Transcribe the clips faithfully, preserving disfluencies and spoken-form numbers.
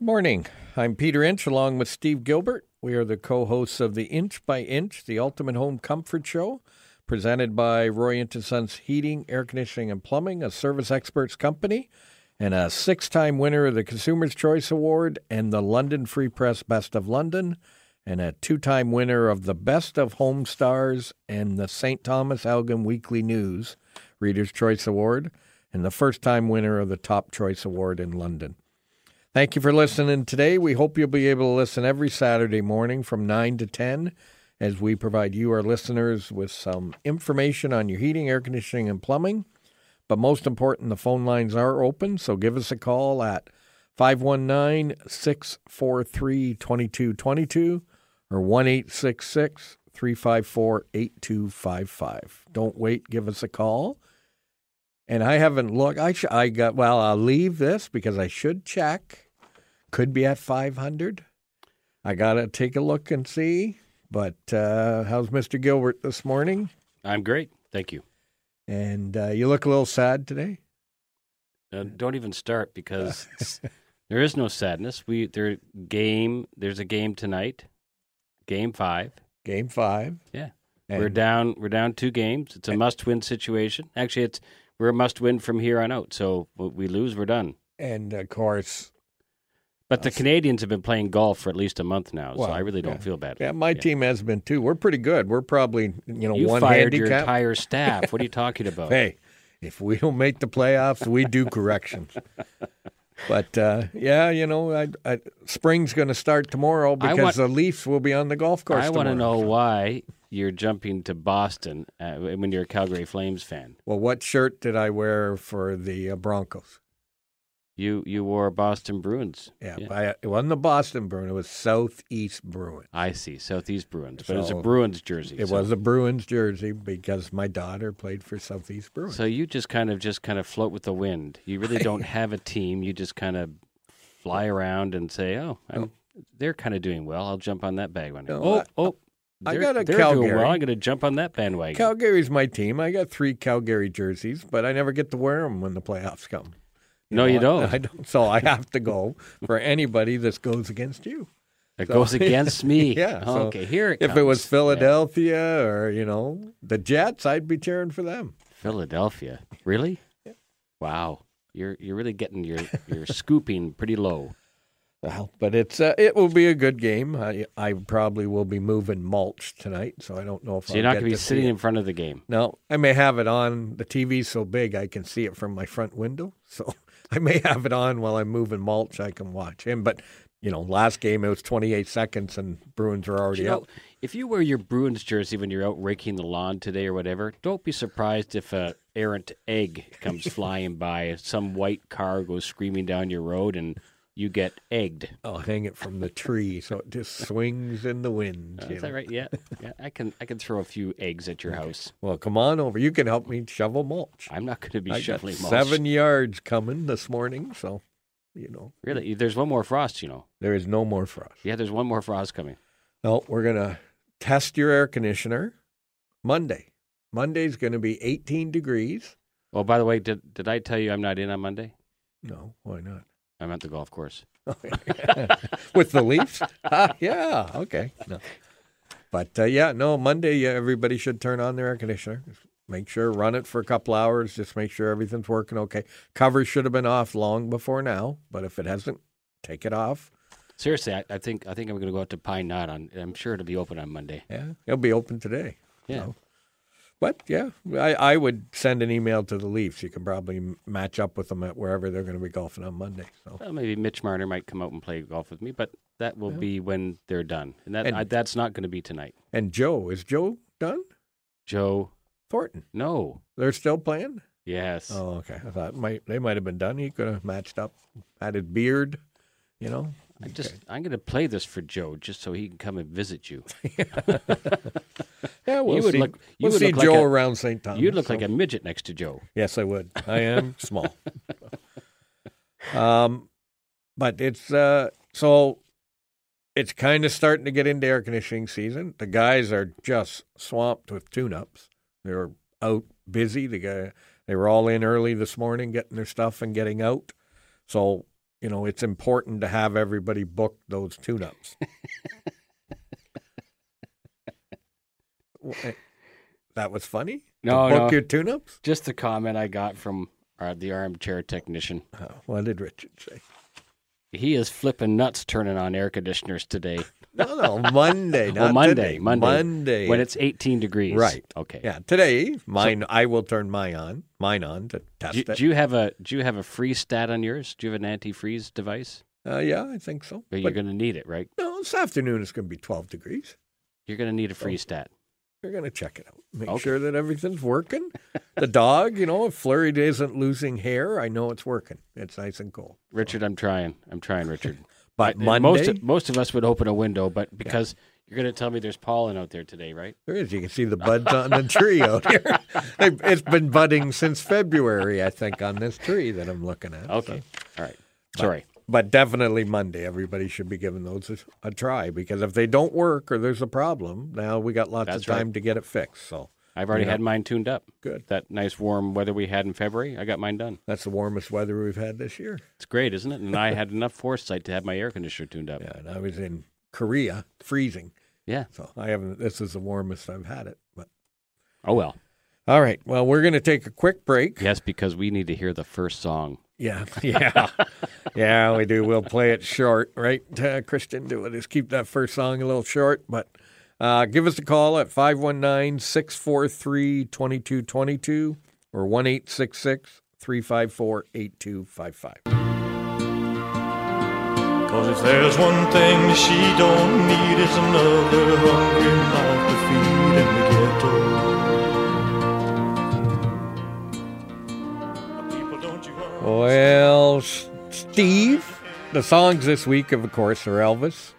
Good morning. I'm Peter Inch, along with Steve Gilbert. We are the co-hosts of the Inch by Inch, the ultimate home comfort show, presented by Roy Inch and Sons Heating, Air Conditioning, and Plumbing, a service experts company, and a six-time winner of the Consumer's Choice Award and the London Free Press Best of London, and a two-time winner of the Best of Home Stars and the Saint Thomas Elgin Weekly News, Reader's Choice Award, and the first-time winner of the Top Choice Award in London. Thank you for listening today. We hope you'll be able to listen every Saturday morning from nine to ten as we provide you, our listeners, with some information on your heating, air conditioning, and plumbing. But most important, the phone lines are open, so give us a call at five one nine, six four three, two two two two or one eight six six, three five four, eight two five five. Don't wait. Give us a call. And I haven't looked. I sh- I got. Well, I'll leave this because I should check. Could be at five hundred. I got to take a look and see. But uh, how's Mister Gilbert this morning? I'm great. Thank you. And uh, you look a little sad today. Uh, don't even start because there is no sadness. We there game. There's a game tonight. Game five. Game five. Yeah, and we're down. We're down two games. It's a must-win situation. Actually, it's. We're a must-win from here on out, so we lose, we're done. And, of course... But the Canadians have been playing golf for at least a month now, well, so I really don't yeah. feel bad. Yeah, my yeah. team has been, too. We're pretty good. We're probably, you know, you one handicap. You fired your entire staff. What are you talking about? Hey, if we don't make the playoffs, we do corrections. But, uh, yeah, you know, I, I, spring's going to start tomorrow because want, the Leafs will be on the golf course I tomorrow. I want to know why... You're jumping to Boston uh, when you're a Calgary Flames fan. Well, what shirt did I wear for the uh, Broncos? You you wore Boston Bruins. Yeah, yeah. By, it wasn't the Boston Bruins. It was Southeast Bruins. I see, Southeast Bruins. But so, it was a Bruins jersey. It so. was a Bruins jersey because my daughter played for Southeast Bruins. So you just kind of just kind of float with the wind. You really don't have a team. You just kind of fly around and say, oh, I'm, oh. they're kind of doing well. I'll jump on that bag one day. No, oh, I, oh. They're, I got a Calgary. Well. I'm going to jump on that bandwagon. Calgary's my team. I got three Calgary jerseys, but I never get to wear them when the playoffs come. You no, know, you don't. I, I don't. So I have to go for anybody that goes against you. That so, goes against me. Yeah. Oh, so okay, here it comes. If it was Philadelphia yeah. or, you know, the Jets, I'd be cheering for them. Philadelphia. Really? Yeah. Wow. You're you're really getting your, your scooping pretty low. Well, but it's uh, it will be a good game. I I probably will be moving mulch tonight, so I don't know if so I'll you're not going to be sitting in front of the game. No, I may have it on. The T V's so big I can see it from my front window, so I may have it on while I'm moving mulch. I can watch him. But you know, last game it was twenty-eight seconds, and Bruins are already you know, up. If you wear your Bruins jersey when you're out raking the lawn today or whatever, don't be surprised if a errant egg comes flying by. Some white car goes screaming down your road and. You get egged. Oh, hang it from the tree, so it just swings in the wind. Uh, is know? that right? Yeah. yeah, I can I can throw a few eggs at your house. Well, come on over. You can help me shovel mulch. I'm not going to be I shoveling got mulch. Seven yards coming this morning, so you know. Really, there's one more frost, you know. There is no more frost. Yeah, there's one more frost coming. No, we're gonna test your air conditioner Monday. Monday's going to be eighteen degrees. Oh, by the way, did did I tell you I'm not in on Monday? No, why not? I'm at the golf course. With the Leafs? Uh, yeah, okay. No. But, uh, yeah, no, Monday yeah, everybody should turn on their air conditioner. Make sure, run it for a couple hours, just make sure everything's working okay. Cover should have been off long before now, but if it hasn't, take it off. Seriously, I, I think I think I'm going to go out to Pine Knot. On, I'm sure it'll be open on Monday. Yeah, it'll be open today. Yeah. So. But, yeah, I, I would send an email to the Leafs. You can probably match up with them at wherever they're going to be golfing on Monday. So well, maybe Mitch Marner might come out and play golf with me, but that will yeah. be when they're done. And that and, I, that's not going to be tonight. And Joe, is Joe done? Joe Thornton. No. They're still playing? Yes. Oh, okay. I thought might, they might have been done. He could have matched up, had his beard, you know. I just, okay. I'm going to play this for Joe just so he can come and visit you. yeah, we'll you would see, look, you we'll would see look Joe like a, around Saint Thomas. You'd look so. like a midget next to Joe. Yes, I would. I am small. um, but it's uh, so it's kind of starting to get into air conditioning season. The guys are just swamped with tune-ups. They were out busy. The guy, they were all in early this morning getting their stuff and getting out. So you know, it's important to have everybody book those tune-ups. That was funny? No, to book no. your tune-ups? Just a comment I got from uh, the armchair technician. Oh, what did Richard say? He is flipping nuts turning on air conditioners today. No, no, Monday. Not oh, Monday, today. Monday. Monday. When it's eighteen degrees. Right. Okay. Yeah, today, mine. So, I will turn mine on, mine on to test do, it. Do you have a Do you have a freeze stat on yours? Do you have an anti-freeze device? Uh, yeah, I think so. But, but you're going to need it, right? No, this afternoon it's going to be twelve degrees. You're going to need a freeze so, stat. You're going to check it out. Make okay. sure that everything's working. The dog, you know, if Flurry isn't losing hair, I know it's working. It's nice and cold. So. Richard, I'm trying. I'm trying, Richard. But Monday? Most of, most of us would open a window, but because yeah. you're going to tell me there's pollen out there today, right? There is. You can see the buds on the tree out here. It's been budding since February, I think, on this tree that I'm looking at. Okay. So. All right. But, Sorry. But definitely Monday. Everybody should be giving those a, a try, because if they don't work or there's a problem, now we got lots That's of time right. to get it fixed. So I've already you know. had mine tuned up. Good. That nice warm weather we had in February, I got mine done. That's the warmest weather we've had this year. It's great, isn't it? And I had enough foresight to have my air conditioner tuned up. Yeah, and I was in Korea, freezing. Yeah. So I haven't, this is the warmest I've had it. But oh, well. All right. Well, we're going to take a quick break. Yes, because we need to hear the first song. Yeah, yeah. Yeah, we do. We'll play it short, right, uh, Christian? Do it. Just keep that first song a little short, but... Uh, give us a call at five one nine, six four three, two two two two or one eight six six, three five four, eight two five five. Cause if there's one thing she don't need, it's another hungry mouth to feed in the ghetto. People, don't you want well, Steve, the songs this week, of course, are Elvis.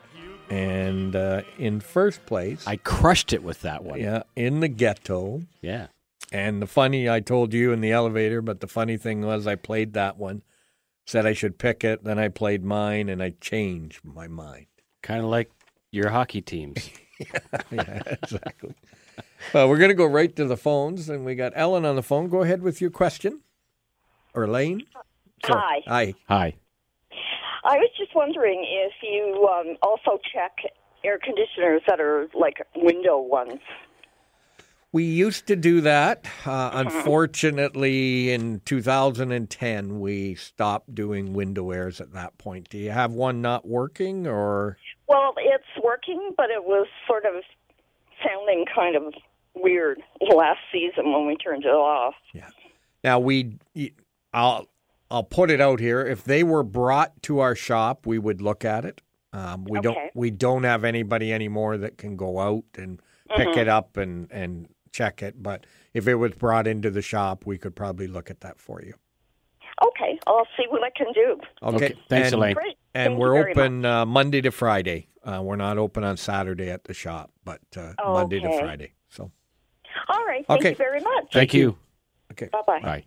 And uh, in first place... I crushed it with that one. Yeah, In the Ghetto. Yeah. And the funny, I told you in the elevator, but the funny thing was I played that one, said I should pick it, then I played mine, and I changed my mind. Kind of like your hockey teams. yeah, yeah, exactly. Well, we're going to go right to the phones, and we got Ellen on the phone. Go ahead with your question. Or Elaine. Sure. Hi. Hi. Hi. I was just wondering if you um, also check air conditioners that are like window ones. We used to do that. Uh, mm-hmm. Unfortunately, in two thousand ten, we stopped doing window airs at that point. Do you have one not working or? Well, it's working, but it was sort of sounding kind of weird last season when we turned it off. Yeah. Now, we... I'll, I'll put it out here. If they were brought to our shop, we would look at it. Um, we okay. don't we don't have anybody anymore that can go out and mm-hmm. pick it up and, and check it. But if it was brought into the shop, we could probably look at that for you. Okay. I'll see what I can do. Okay. okay. Thanks, and, Elaine. Great. And Thank we're open uh, Monday to Friday. Uh, we're not open on Saturday at the shop, but uh, okay. Monday to Friday. So. All right. Thank okay. you very much. Thank, Thank you. you. Okay. Bye-bye. Bye.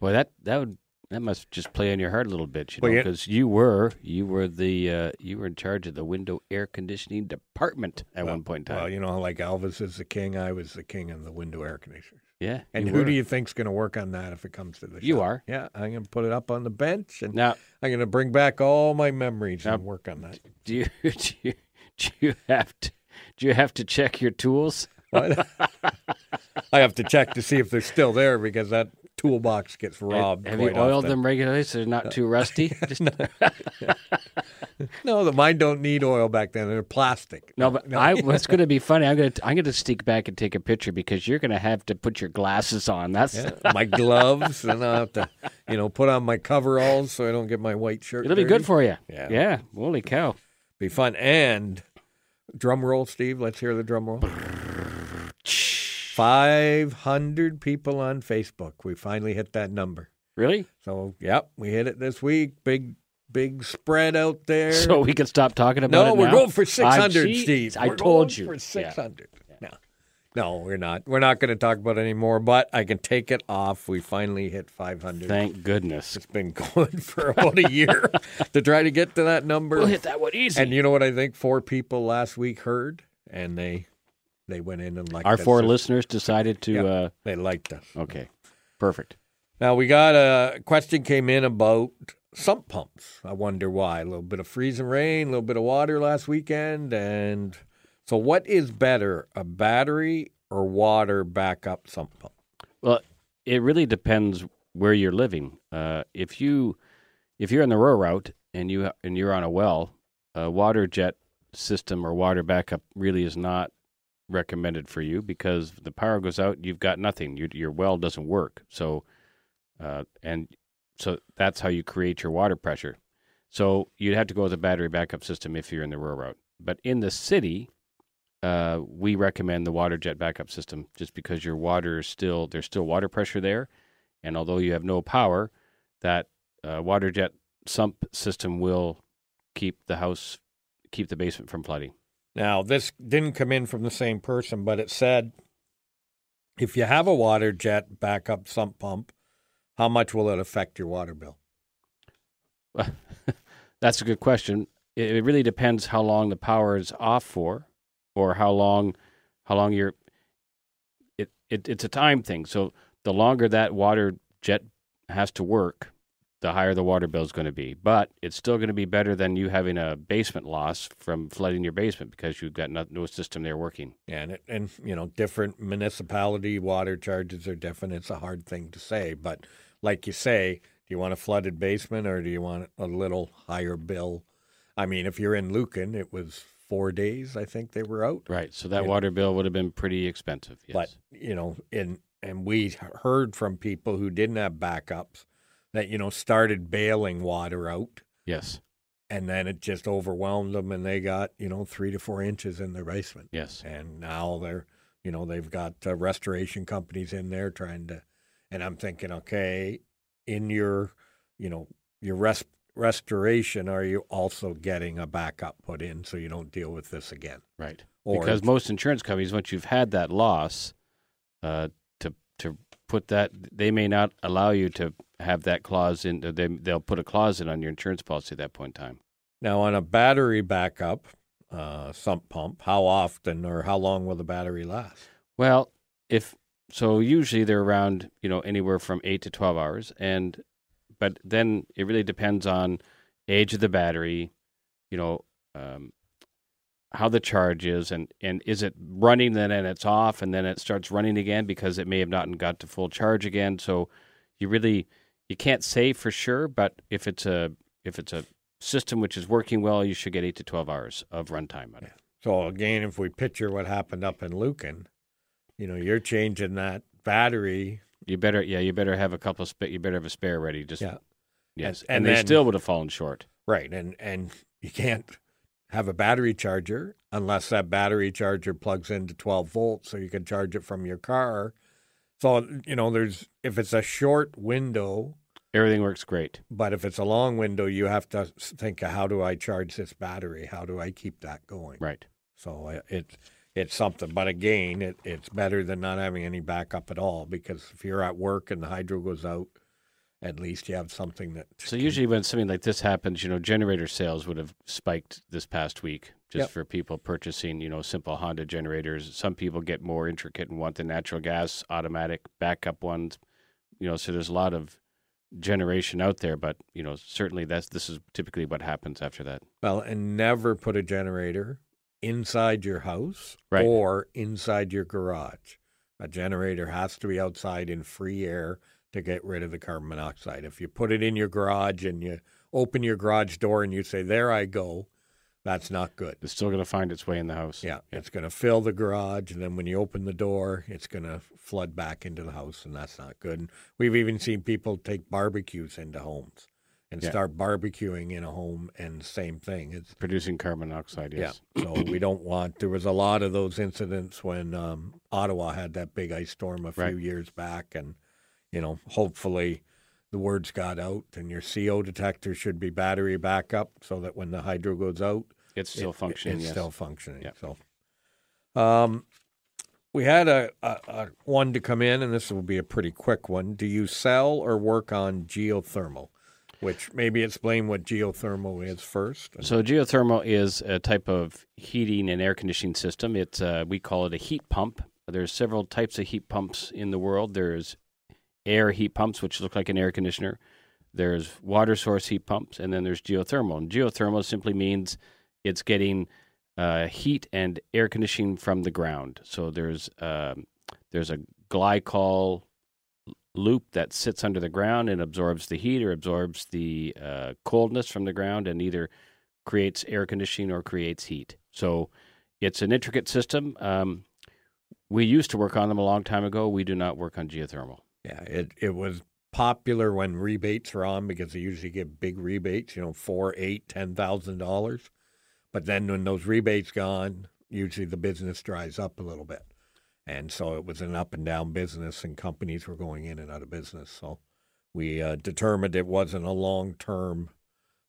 Well, that that would that must just play on your heart a little bit, you know, because well, yeah. you were you were the uh, you were in charge of the window air conditioning department at well, one point in time. Well, you know, like Elvis is the king, I was the king of the window air conditioners. Yeah, and who were. do you think's going to work on that if it comes to the show? You are. Yeah, I'm going to put it up on the bench, and now, I'm going to bring back all my memories now, and work on that. Do you do you, do you have to do you have to check your tools? I have to check to see if they're still there because that. Toolbox gets robbed. Have you oiled often. them regularly so they're not too rusty? Just... no. no, the mine don't need oil back then. They're plastic. No, but no. I, it's going to be funny. I'm going to I'm going to sneak back and take a picture because you're going to have to put your glasses on. That's yeah. my gloves, and I'll have to, you know, put on my coveralls so I don't get my white shirt. It'll dirty. be good for you. Yeah. yeah. Holy cow. Be fun. And drum roll, Steve. Let's hear the drum roll. five hundred people on Facebook. We finally hit that number. Really? So, yep, we hit it this week. Big, big spread out there. So we can stop talking about no, it No, we're now? going for six hundred, uh, geez, Steve. I we're told you. for six hundred. Yeah. Yeah. No, no, we're not. We're not going to talk about it anymore, but I can take it off. We finally hit five hundred. Thank goodness. It's been going for about a year to try to get to that number. We'll hit that one easy. And you know what I think? Four people last week heard, and they... They went in and liked us. Our four listeners decided to... Yep, uh... They liked us. Okay, perfect. Now, we got a question came in about sump pumps. I wonder why. A little bit of freezing rain, a little bit of water last weekend. And so what is better, a battery or water backup sump pump? Well, it really depends where you're living. Uh, if you if you're in the rural route and you and you're on a well, a water jet system or water backup really is not recommended for you, because the power goes out, you've got nothing. Your your well doesn't work. So uh, and so that's how you create your water pressure. So you'd have to go with a battery backup system if you're in the rural route. But in the city, uh, we recommend the water jet backup system, just because your water is still there's still water pressure there. And although you have no power, that uh, water jet sump system will keep the house, keep the basement from flooding. Now, this didn't come in from the same person, but it said, if you have a water jet backup sump pump, how much will it affect your water bill? Well, that's a good question. It, it really depends how long the power is off for, or how long, how long you're. It, it it's a time thing. So the longer that water jet has to work, the higher the water bill is going to be. But it's still going to be better than you having a basement loss from flooding your basement, because you've got no, no system there working. Yeah, and, it, and, you know, different municipality water charges are different. It's a hard thing to say. But like you say, do you want a flooded basement, or do you want a little higher bill? I mean, if you're in Lucan, it was four days, I think, they were out. Right, so that water bill would have been pretty expensive, yes. But, you know, in... and we heard from people who didn't have backups that, you know, started bailing water out. Yes. And then it just overwhelmed them, and they got, you know, three to four inches in their basement. Yes. And now they're, you know, they've got uh, restoration companies in there trying to, and I'm thinking, okay, in your, you know, your rest, restoration, are you also getting a backup put in so you don't deal with this again? Right. Or because most insurance companies, once you've had that loss, uh, to put that, they may not allow you to have that clause in. They, they'll put a clause in on your insurance policy at that point in time. Now, on a battery backup uh, sump pump, how often or how long will the battery last? Well, if so, usually they're around, you know, anywhere from eight to twelve hours, and but then it really depends on age of the battery, you know, um, how the charge is, and, and is it running and then it's off and then it starts running again because it may have not got to full charge again. So you really, you can't say for sure, but if it's a if it's a system which is working well, you should get eight to twelve hours of runtime on it. So again, if we picture what happened up in Lucan, you know, you're changing that battery. You better, yeah, you better have a couple of, sp- you better have a spare ready. Just, yeah. Yes, and, and, and they then, still would have fallen short. Right, and and you can't have a battery charger unless that battery charger plugs into twelve volts, so you can charge it from your car. So, you know, there's, if it's a short window, everything works great. But if it's a long window, you have to think, how do I charge this battery? How do I keep that going? Right. So it, it it's something. But again, it, it's better than not having any backup at all, because if you're at work and the hydro goes out, at least you have something that... So can... usually when something like this happens, you know, generator sales would have spiked this past week just yep. for people purchasing, you know, simple Honda generators. Some people get more intricate and want the natural gas, automatic backup ones, you know, so there's a lot of generation out there, but, you know, certainly that's this is typically what happens after that. Well, and never put a generator inside your house right. or inside your garage. A generator has to be outside in free air to get rid of the carbon monoxide. If you put it in your garage and you open your garage door and you say, there I go, that's not good. It's still going to find its way in the house. Yeah, yeah. It's going to fill the garage, and then when you open the door, it's going to flood back into the house, and that's not good. And we've even seen people take barbecues into homes and yeah. start barbecuing in a home, and same thing. It's producing carbon monoxide, yes. Yeah, so we don't want, there was a lot of those incidents when um, Ottawa had that big ice storm a few right. years back, and you know, hopefully the word's got out, and your C O detector should be battery backup so that when the hydro goes out, it's still it, functioning. It's yes. still functioning. Yep. So, um, we had a, a, a one to come in, and this will be a pretty quick one. Do you sell or work on geothermal? Which maybe explain what geothermal is first. So geothermal is a type of heating and air conditioning system. It's uh, we call it a heat pump. There's several types of heat pumps in the world. There's air heat pumps, which look like an air conditioner. there's water source heat pumps, and then there's geothermal. And geothermal simply means it's getting uh, heat and air conditioning from the ground. So there's um, there's a glycol loop that sits under the ground and absorbs the heat or absorbs the uh, coldness from the ground and either creates air conditioning or creates heat. So it's an intricate system. Um, we used to work on them a long time ago. We do not work on geothermal. Yeah, it, it was popular when rebates were on because they usually give big rebates, you know, four, eight, ten thousand dollars. But then when those rebates gone, usually the business dries up a little bit, and so it was an up and down business, and companies were going in and out of business. So we uh, determined it wasn't a long term.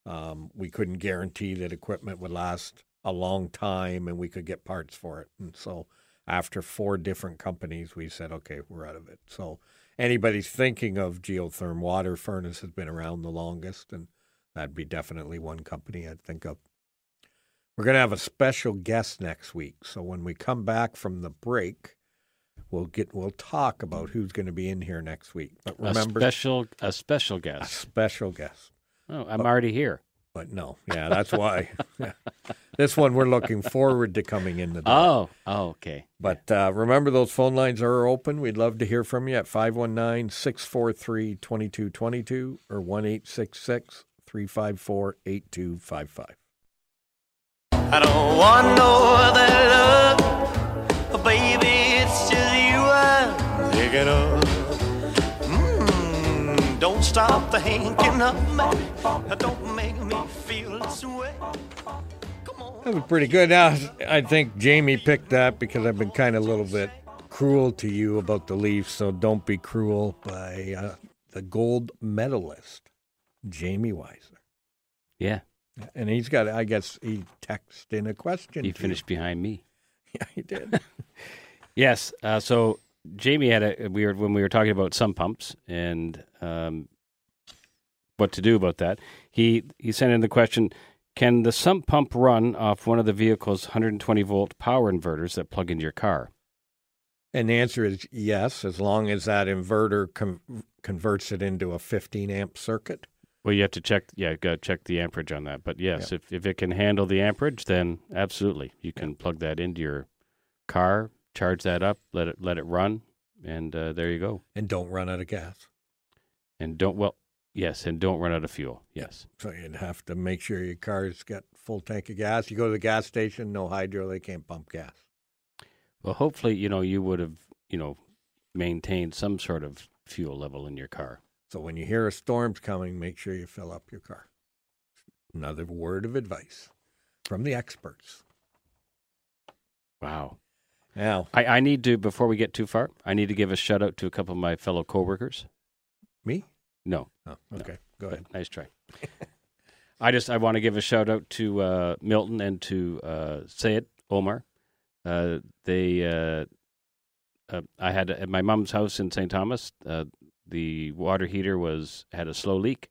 Um, we couldn't guarantee that equipment would last a long time, and we could get parts for it. And so after four different companies, we said, okay, we're out of it. So anybody's thinking of geothermal, Water Furnace has been around the longest, and that'd be definitely one company I'd think of. We're going to have a special guest next week. So when we come back from the break, we'll get we'll talk about who's going to be in here next week. But remember, a special a special guest. A special guest. Oh, I'm but, already here. But no, yeah, that's why. Yeah. This one we're looking forward to coming in the door. Oh, oh, okay. But uh, remember, those phone lines are open. We'd love to hear from you at five one nine, six four three, two two two two or one eight six six, three five four, eight two five five. I don't want no other love, but baby, it's just you I'm thinking of. Mm, don't stop thinking of me. Don't make me feel this way. That was pretty good. Now, I think Jamie picked that because I've been kind of a little bit cruel to you about the Leafs, so Don't Be Cruel by uh, the gold medalist, Jamie Weiser. Yeah. And he's got, I guess, he texted in a question. He finished you. Behind me. Yeah, he did. Yes. Uh, so Jamie had a weird, when we were talking about sump pumps and um, what to do about that, he, he sent in the question, can the sump pump run off one of the vehicle's one hundred twenty volt power inverters that plug into your car? And the answer is yes, as long as that inverter com- converts it into a fifteen amp circuit. Well, you have to check. Yeah, got to check the amperage on that. But yes, yeah. if if it can handle the amperage, then absolutely you can yeah. plug that into your car, charge that up, let it let it run, and uh, there you go. And don't run out of gas. And don't well. Yes, and don't run out of fuel. Yes. So you'd have to make sure your car's got full tank of gas. You go to the gas station, no hydro, they can't pump gas. Well, hopefully, you know, you would have, you know, maintained some sort of fuel level in your car. So when you hear a storm's coming, make sure you fill up your car. Another word of advice from the experts. Wow. Now, I, I need to, before we get too far, I need to give a shout out to a couple of my fellow coworkers. Me? No. Oh, okay. No. Go ahead. But nice try. I just I want to give a shout out to uh, Milton and to uh, Sayed Omar. Uh, they uh, uh, I had at my mom's house in Saint Thomas. Uh, the water heater was had a slow leak,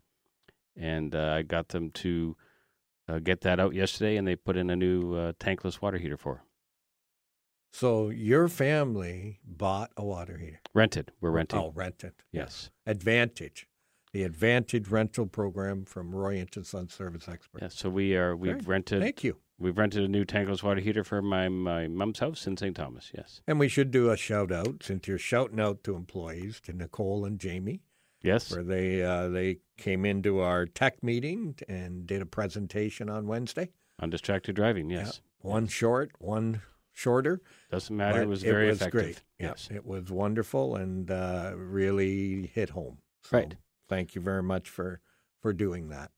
and uh, I got them to uh, get that out yesterday, and they put in a new uh, tankless water heater for her. So your family bought a water heater? Rented. We're renting. Oh, rented. Yes. Advantage. The Advantage rental program from Roy Inch and Son Service Experts. Yeah, so we are, we've Great. rented. Thank you. We've rented a new tankless water heater for my my mom's house in Saint Thomas, yes. And we should do a shout-out, since you're shouting out to employees, to Nicole and Jamie. Yes. Where they uh, they came into our tech meeting and did a presentation on Wednesday. On distracted driving, yes. Yeah. One yes. short, one shorter. Doesn't matter. It was very it was effective. Great. Yeah. Yes. It was wonderful and uh, really hit home. So right. Thank you very much for, for doing that.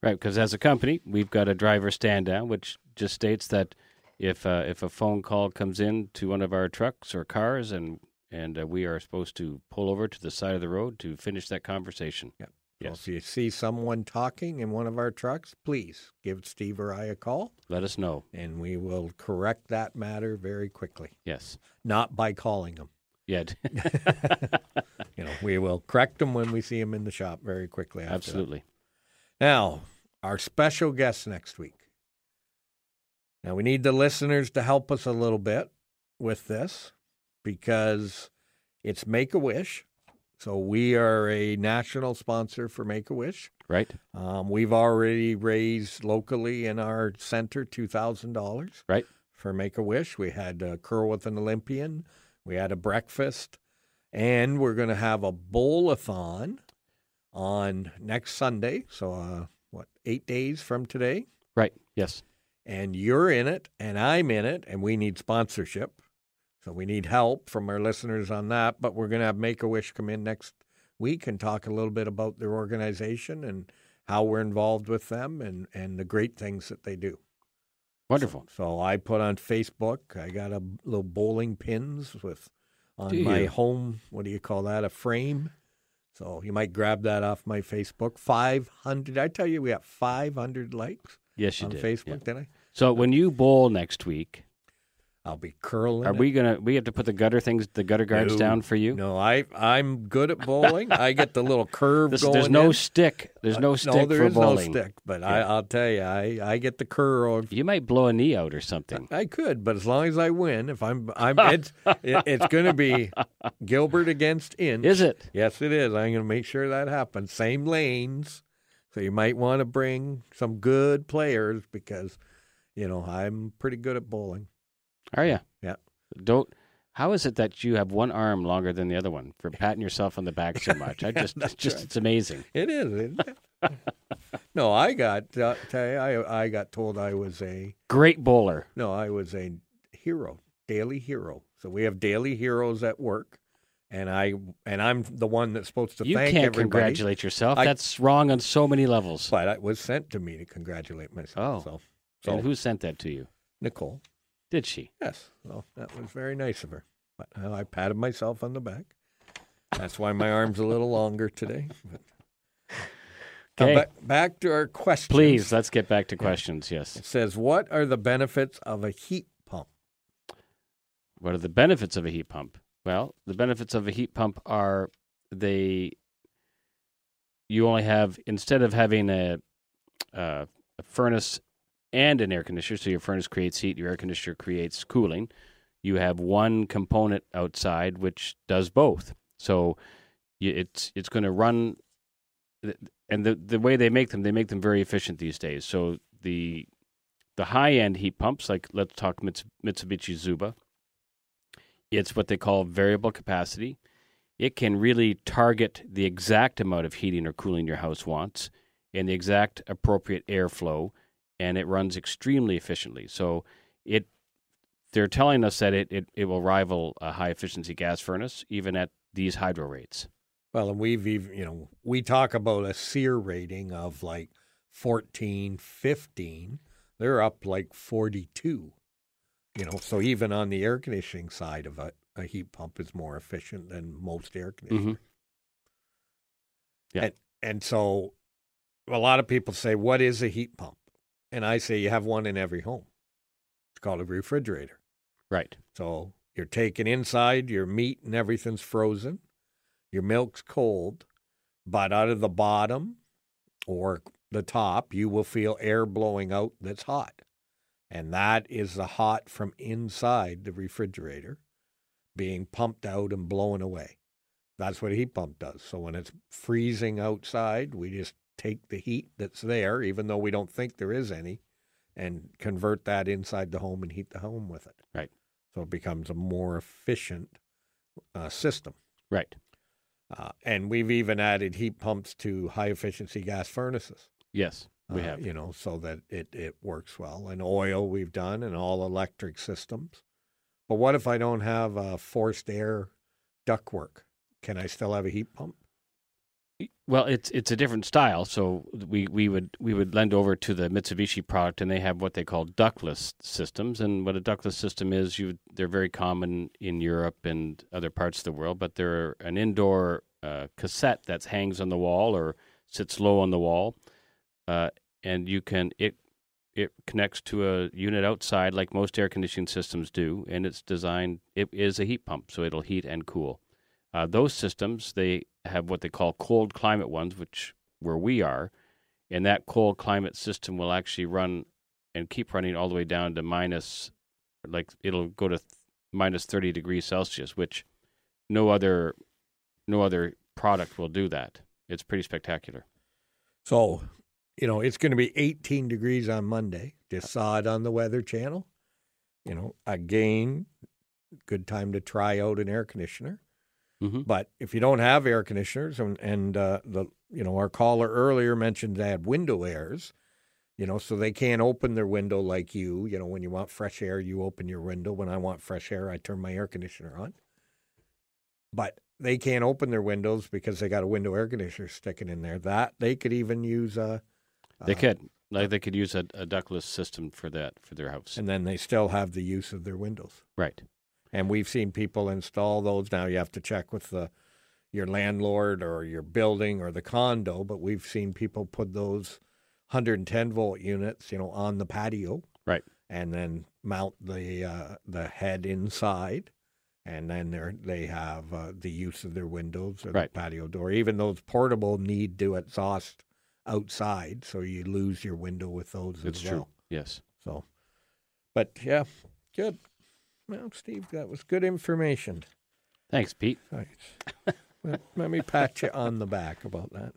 Right, because as a company, we've got a driver stand down, which just states that if uh, if a phone call comes in to one of our trucks or cars, and and uh, we are supposed to pull over to the side of the road to finish that conversation. Yep. Yes. Well, if you see someone talking in one of our trucks, please give Steve or I a call. Let us know, and we will correct that matter very quickly. Yes, not by calling them. Yet, you know, we will correct them when we see them in the shop very quickly. After Absolutely. That. Now, our special guest next week. Now, we need the listeners to help us a little bit with this because it's Make-A-Wish. So we are a national sponsor for Make-A-Wish. Right. Um, we've already raised locally in our center two thousand dollars right. for Make-A-Wish. We had a curl with an Olympian. We had a breakfast. And we're going to have a bowl-a-thon on next Sunday. So, uh, what, eight days from today? Right, yes. And you're in it, and I'm in it, and we need sponsorship. So we need help from our listeners on that. But we're going to have Make-A-Wish come in next week and talk a little bit about their organization and how we're involved with them and, and the great things that they do. Wonderful. So, so I put on Facebook, I got a little bowling pins with on my home, what do you call that, a frame. So you might grab that off my Facebook. five hundred, did I tell you we got five hundred likes? Yes, you did. On Facebook, yeah. Didn't I? So when you bowl next week, I'll be curling. Are it. we gonna? We have to put the gutter things, the gutter guards no, down for you. No, I I'm good at bowling. I get the little curve this, going. There's no in. stick. There's no uh, stick no, there for is bowling. No stick. But yeah. I, I'll tell you, I, I get the curve. You might blow a knee out or something. I, I could, but as long as I win, if I'm I'm it's it, it's going to be Gilbert against Inch. Is it? Yes, it is. I'm going to make sure that happens. Same lanes. So you might want to bring some good players because, you know, I'm pretty good at bowling. Are you? Yeah. Don't. How is it that you have one arm longer than the other one for patting yourself on the back so much? I just, it's just, right. It's amazing. It is. Isn't it? No, I got. Uh, tell you, I I got told I was a great bowler. No, I was a hero, daily hero. So we have daily heroes at work, and I and I'm the one that's supposed to you thank everybody. You can't congratulate yourself. I, that's wrong on so many levels. But it was sent to me to congratulate myself. Oh, so, and so, who sent that to you? Nicole. Did she? Yes. Well, that was very nice of her. But uh, I patted myself on the back. That's why my arm's a little longer today. But... Okay. Back, back to our questions. Please, let's get back to questions, yes. It says, what are the benefits of a heat pump? What are the benefits of a heat pump? Well, the benefits of a heat pump are they... You only have, instead of having a, uh, a furnace... and an air conditioner, so your furnace creates heat, your air conditioner creates cooling. You have one component outside which does both. So it's it's going to run, and the the way they make them, they make them very efficient these days. So the the high-end heat pumps, like let's talk Mitsubishi Zuba, it's what they call variable capacity. It can really target the exact amount of heating or cooling your house wants and the exact appropriate airflow, and it runs extremely efficiently. So it they're telling us that it, it, it will rival a high-efficiency gas furnace, even at these hydro rates. Well, and we've even, you know, we talk about a SEER rating of like fourteen, fifteen. They're up like forty-two, you know. So even on the air conditioning side of it, a heat pump is more efficient than most air conditioners. Mm-hmm. Yeah. And, and so a lot of people say, what is a heat pump? And I say you have one in every home. It's called a refrigerator. Right. So you're taking inside, your meat and everything's frozen. Your milk's cold. But out of the bottom or the top, you will feel air blowing out that's hot. And that is the hot from inside the refrigerator being pumped out and blown away. That's what a heat pump does. So when it's freezing outside, we just take the heat that's there, even though we don't think there is any, and convert that inside the home and heat the home with it. Right. So it becomes a more efficient uh, system. Right. Uh, and we've even added heat pumps to high-efficiency gas furnaces. Yes, we uh, have. You know, so that it, it works well. And oil we've done and all electric systems. But what if I don't have uh, forced air ductwork? Can I still have a heat pump? Well, it's it's a different style, so we, we would we would lend over to the Mitsubishi product, and they have what they call ductless systems. And what a ductless system is, you they're very common in Europe and other parts of the world, but they're an indoor uh, cassette that hangs on the wall or sits low on the wall, uh, and you can it it connects to a unit outside like most air conditioning systems do, and it's designed it is a heat pump, so it'll heat and cool. Uh, those systems, they have what they call cold climate ones, which where we are, and that cold climate system will actually run and keep running all the way down to minus, like it'll go to th- minus thirty degrees Celsius, which no other no other product will do that. It's pretty spectacular. So, you know, it's going to be eighteen degrees on Monday. Just saw it on the Weather Channel. You know, again, good time to try out an air conditioner. Mm-hmm. But if you don't have air conditioners, and, and uh, the you know, our caller earlier mentioned they had window airs, you know, so they can't open their window like you. You know, when you want fresh air, you open your window. When I want fresh air, I turn my air conditioner on. But they can't open their windows because they got a window air conditioner sticking in there. That they could even use a. They uh, could, like they could use a, a ductless system for that for their house. And then they still have the use of their windows. Right. And we've seen people install those. Now you have to check with the your landlord or your building or the condo. But we've seen people put those one hundred ten volt units, you know, on the patio. Right. And then mount the uh, the head inside. And then they they have uh, the use of their windows or right. the patio door. Even those portable need to exhaust outside, so you lose your window with those it's as true. Well. Yes. So, but yeah, good. Well, Steve, that was good information. Thanks, Pete. Right. Well, let me pat you on the back about that.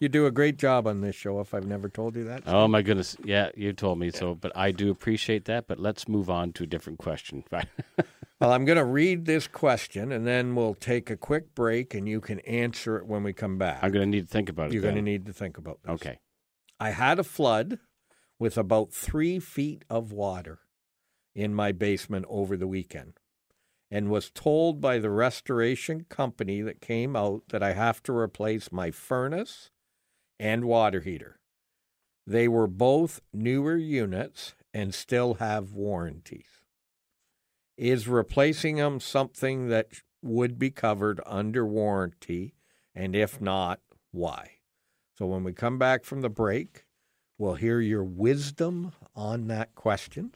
You do a great job on this show, if I've never told you that. Steve. Oh, my goodness. Yeah, you told me yeah. so, but I do appreciate that. But let's move on to a different question. Well, I'm going to read this question, and then we'll take a quick break, and you can answer it when we come back. I'm going to need to think about it. You're then. going to need to think about this. Okay. I had a flood with about three feet of water in my basement over the weekend and was told by the restoration company that came out that I have to replace my furnace and water heater. They were both newer units and still have warranties. Is replacing them something that would be covered under warranty? And if not, why? So when we come back from the break, we'll hear your wisdom on that question.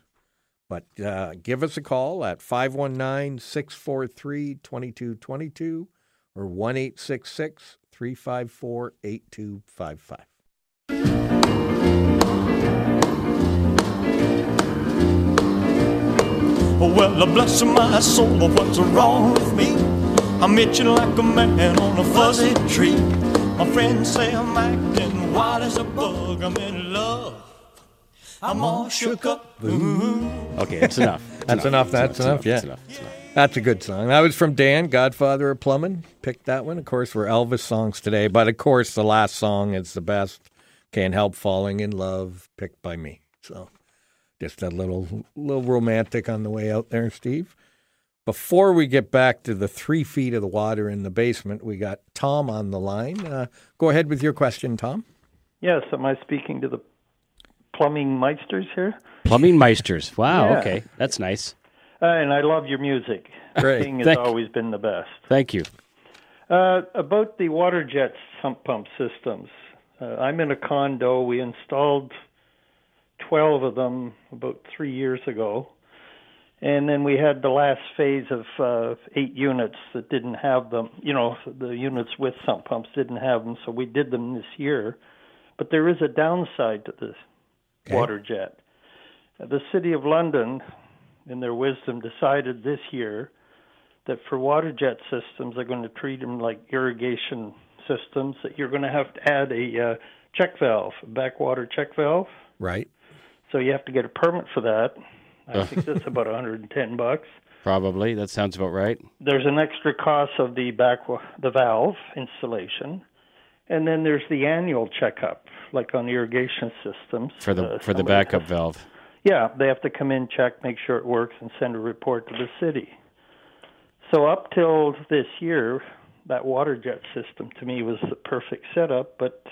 But uh, give us a call at five one nine, six four three, two two two two or one eight six six, three five four, eight two five five. Well, bless my soul, what's wrong with me? I'm itching like a man on a fuzzy tree. My friends say I'm acting wild as a bug. I'm in love. I'm all shook up. Ooh. Okay, it's enough. That's enough. That's enough. Yeah. That's a good song. That was from Dan, Godfather of Plumbing. Picked that one. Of course, we're Elvis songs today. But, of course, the last song is the best. Can't Help Falling in Love, picked by me. So. Just a little little romantic on the way out there, Steve. Before we get back to the three feet of the water in the basement, we got Tom on the line. Uh, go ahead with your question, Tom. Yes, am I speaking to the plumbing meisters here? Plumbing meisters. Wow, yeah. Okay. That's nice. Uh, and I love your music. Great. Singing has always been the best. Thank you. Uh, about the water jet sump pump systems, uh, I'm in a condo. We installed twelve of them about three years ago. And then we had the last phase of uh, eight units that didn't have them. You know, the units with sump pumps didn't have them, so we did them this year. But there is a downside to this okay. water jet. The City of London, in their wisdom, decided this year that for water jet systems, they're going to treat them like irrigation systems, that you're going to have to add a uh, check valve, a backwater check valve. Right. So you have to get a permit for that. I think that's about one hundred ten bucks. Probably. That sounds about right. There's an extra cost of the back the valve installation, and then there's the annual checkup, like on irrigation systems for the uh, for the backup has, valve. Yeah, they have to come in, check, make sure it works, and send a report to the city. So up till this year, that water jet system to me was the perfect setup, but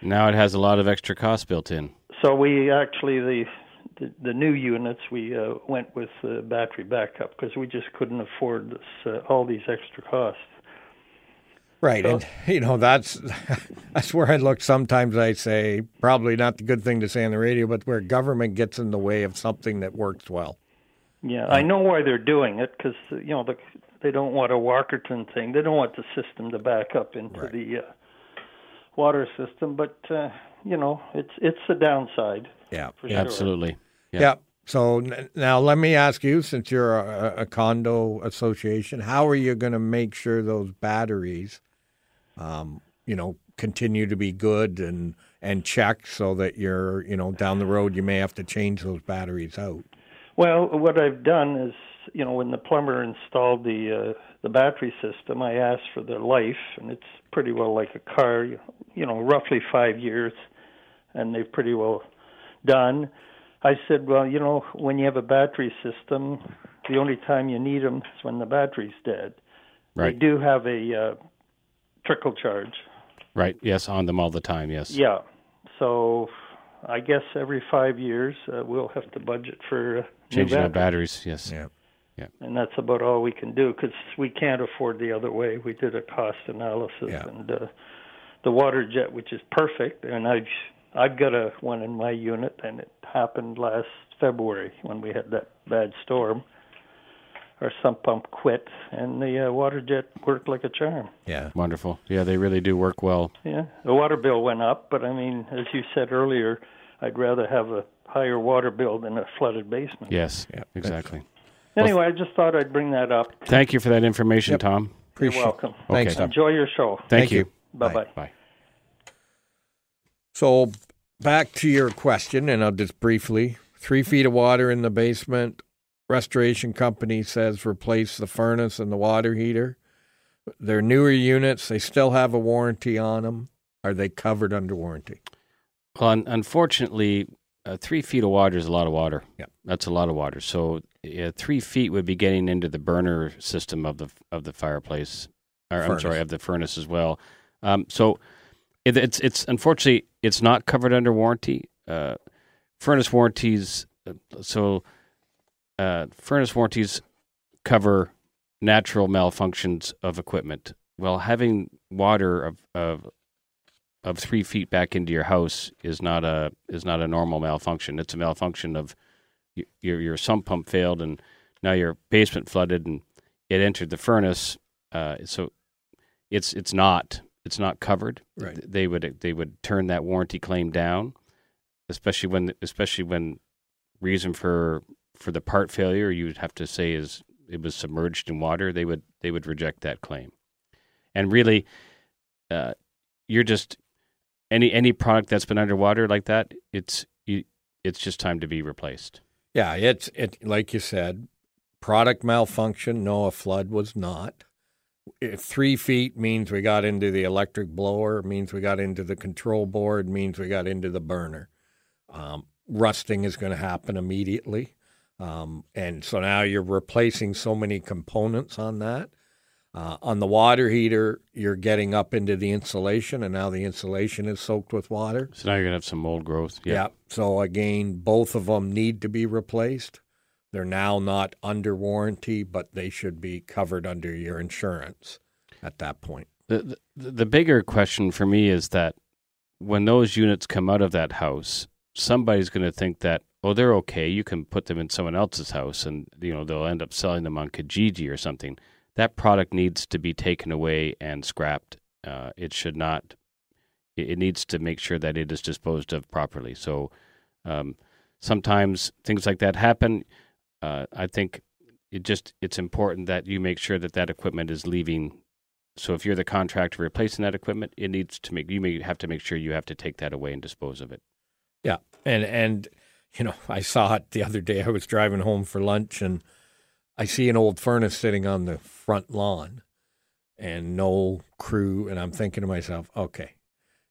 now it has a lot of extra costs built in. So we actually, the the, the new units, we uh, went with uh, battery backup because we just couldn't afford this, uh, all these extra costs. Right. So, and, you know, that's that's where I look. Sometimes I say, probably not the good thing to say on the radio, but where government gets in the way of something that works well. Yeah, I know why they're doing it because, you know, the, they don't want a Walkerton thing. They don't want the system to back up into right. the uh, water system, but... Uh, You know, it's it's the downside. Yeah, for sure. Absolutely. Yeah. yeah. So n- now let me ask you, since you're a, a condo association, how are you going to make sure those batteries um, you know, continue to be good and, and check so that you're, you know, down the road you may have to change those batteries out? Well, what I've done is, you know, when the plumber installed the uh, the battery system, I asked for their life, and it's pretty well like a car, you know, roughly five years, and they've pretty well done. I said, well, you know, when you have a battery system, the only time you need them is when the battery's dead. Right. They do have a uh, trickle charge. Right, yes, on them all the time, yes. Yeah, so I guess every five years uh, we'll have to budget for uh, changing new batteries. Our batteries, yes. Yeah. Yeah. And that's about all we can do because we can't afford the other way. We did a cost analysis, yeah. and uh, the water jet, which is perfect, and I've I've got a one in my unit, and it happened last February when we had that bad storm. Our sump pump quit, and the uh, water jet worked like a charm. Yeah, wonderful. Yeah, they really do work well. Yeah, the water bill went up, but I mean, as you said earlier, I'd rather have a higher water bill than a flooded basement. Yes, yeah, exactly. Anyway, well, I just thought I'd bring that up. Thank you for that information, yep. Tom. Appreciate You're welcome. Okay. Thanks, Tom. Enjoy your show. Thank, Thank you. you. Bye-bye. Bye. So back to your question, and I'll just briefly, three feet of water in the basement. Restoration company says replace the furnace and the water heater. They're newer units. They still have a warranty on them. Are they covered under warranty? Well, un- unfortunately, uh, three feet of water is a lot of water. Yeah, that's a lot of water. So uh, three feet would be getting into the burner system of the of the fireplace. Or, I'm sorry, of the furnace as well. Um, so it, it's it's unfortunately it's not covered under warranty. Uh, furnace warranties. Uh, so. Uh, furnace warranties cover natural malfunctions of equipment. Well, having water of, of of three feet back into your house is not a is not a normal malfunction. It's a malfunction of y- your your sump pump failed, and now your basement flooded, and it entered the furnace. Uh, so it's it's not it's not covered. Right. They would they would turn that warranty claim down, especially when especially when reason for for the part failure, you'd have to say is it was submerged in water. They would they would reject that claim, and really, uh, you're just any any product that's been underwater like that. It's you, it's just time to be replaced. Yeah, it's it like you said, product malfunction. No, a flood was not. If three feet means we got into the electric blower, means we got into the control board, means we got into the burner. Um, rusting is going to happen immediately. Um, and so now you're replacing so many components on that. Uh, on the water heater, you're getting up into the insulation, and now the insulation is soaked with water. So now you're going to have some mold growth. Yeah. yeah. So again, both of them need to be replaced. They're now not under warranty, but they should be covered under your insurance at that point. The, the, the bigger question for me is that when those units come out of that house, somebody's going to think that, oh, they're okay. You can put them in someone else's house, and you know they'll end up selling them on Kijiji or something. That product needs to be taken away and scrapped. Uh, it should not. It needs to make sure that it is disposed of properly. So um, sometimes things like that happen. Uh, I think it just it's important that you make sure that that equipment is leaving. So if you're the contractor replacing that equipment, it needs to make you may have to make sure you have to take that away and dispose of it. Yeah, and and. You know, I saw it the other day. I was driving home for lunch, and I see an old furnace sitting on the front lawn and no crew. And I'm thinking to myself, okay,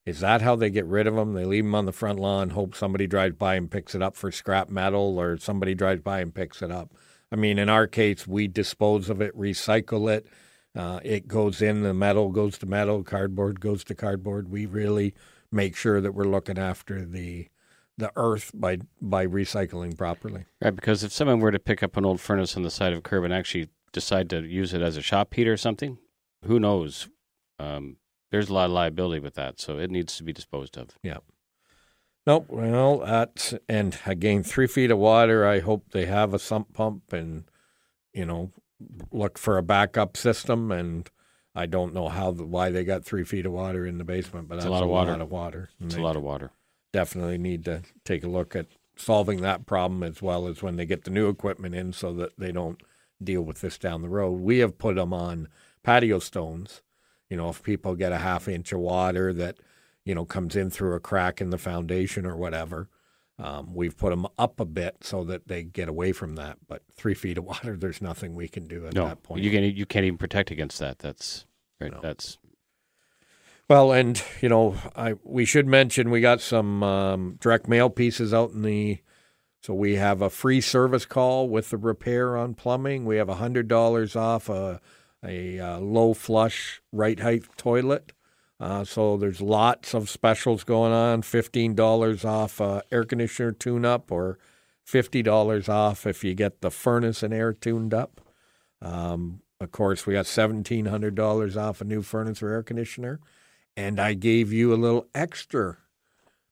is that how they get rid of them? They leave them on the front lawn, hope somebody drives by and picks it up for scrap metal, or somebody drives by and picks it up. I mean, in our case, we dispose of it, recycle it. Uh, it goes in, the metal goes to metal, cardboard goes to cardboard. We really make sure that we're looking after the the earth by by recycling properly. Right, because if someone were to pick up an old furnace on the side of a curb and actually decide to use it as a shop heater or something, who knows? Um, there's a lot of liability with that, so it needs to be disposed of. Yeah. Nope, well, that's, and again, three feet of water, I hope they have a sump pump and, you know, look for a backup system, and I don't know how the, why they got three feet of water in the basement, but that's a lot of water. It's a lot of water. It's a lot of water. Definitely need to take a look at solving that problem, as well as when they get the new equipment in, so that they don't deal with this down the road. We have put them on patio stones You know, if people get a half inch of water that, you know, comes in through a crack in the foundation or whatever, um, we've put them up a bit so that they get away from that. But three feet of water, there's nothing we can do at no, that point. You can you can't even protect against that. That's right. No. That's well, and you know, I we should mention we got some um, direct mail pieces out in the. So we have a free service call with the repair on plumbing. We have one hundred dollars off a, a, a low flush right height toilet. Uh, so there's lots of specials going on, fifteen dollars off uh, air conditioner tune-up or fifty dollars off if you get the furnace and air tuned up. Um, of course, we got seventeen hundred dollars off a new furnace or air conditioner. And I gave you a little extra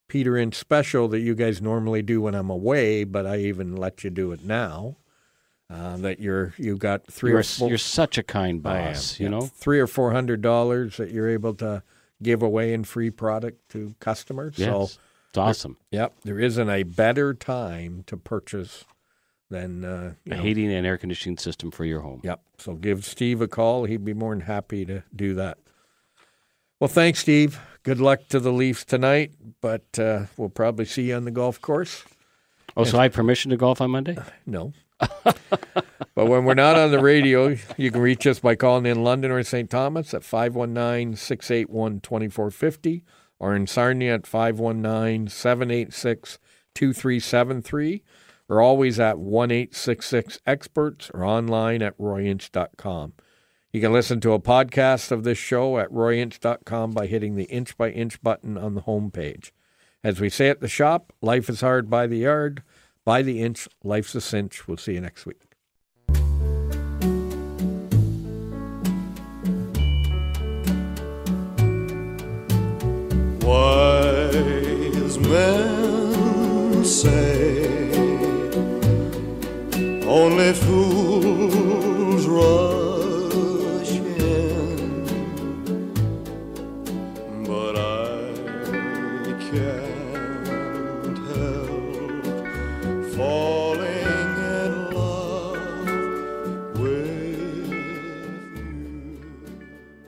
Peter Inch special that you guys normally do when I'm away, but I even let you do it now. Uh, that you're you got three you're, or four, you're such a kind boss, uh, you know, three or four hundred dollars that you're able to give away in free product to customers. Yes, so it's awesome. There, yep, there isn't a better time to purchase than uh, you a know, heating and air conditioning system for your home. Yep. So give Steve a call; he'd be more than happy to do that. Well, thanks, Steve. Good luck to the Leafs tonight, but uh, we'll probably see you on the golf course. Oh, and so I have permission to golf on Monday? Uh, no. But when we're not on the radio, you can reach us by calling in London or Saint Thomas at five one nine, six eight one, two four five zero or in Sarnia at five one nine, seven eight six, two three seven three. We're always at one eight six six experts or online at roy inch dot com. You can listen to a podcast of this show at roy inch dot com by hitting the Inch by Inch button on the homepage. As we say at the shop, life is hard by the yard. By the inch, life's a cinch. We'll see you next week. Wise men say only fools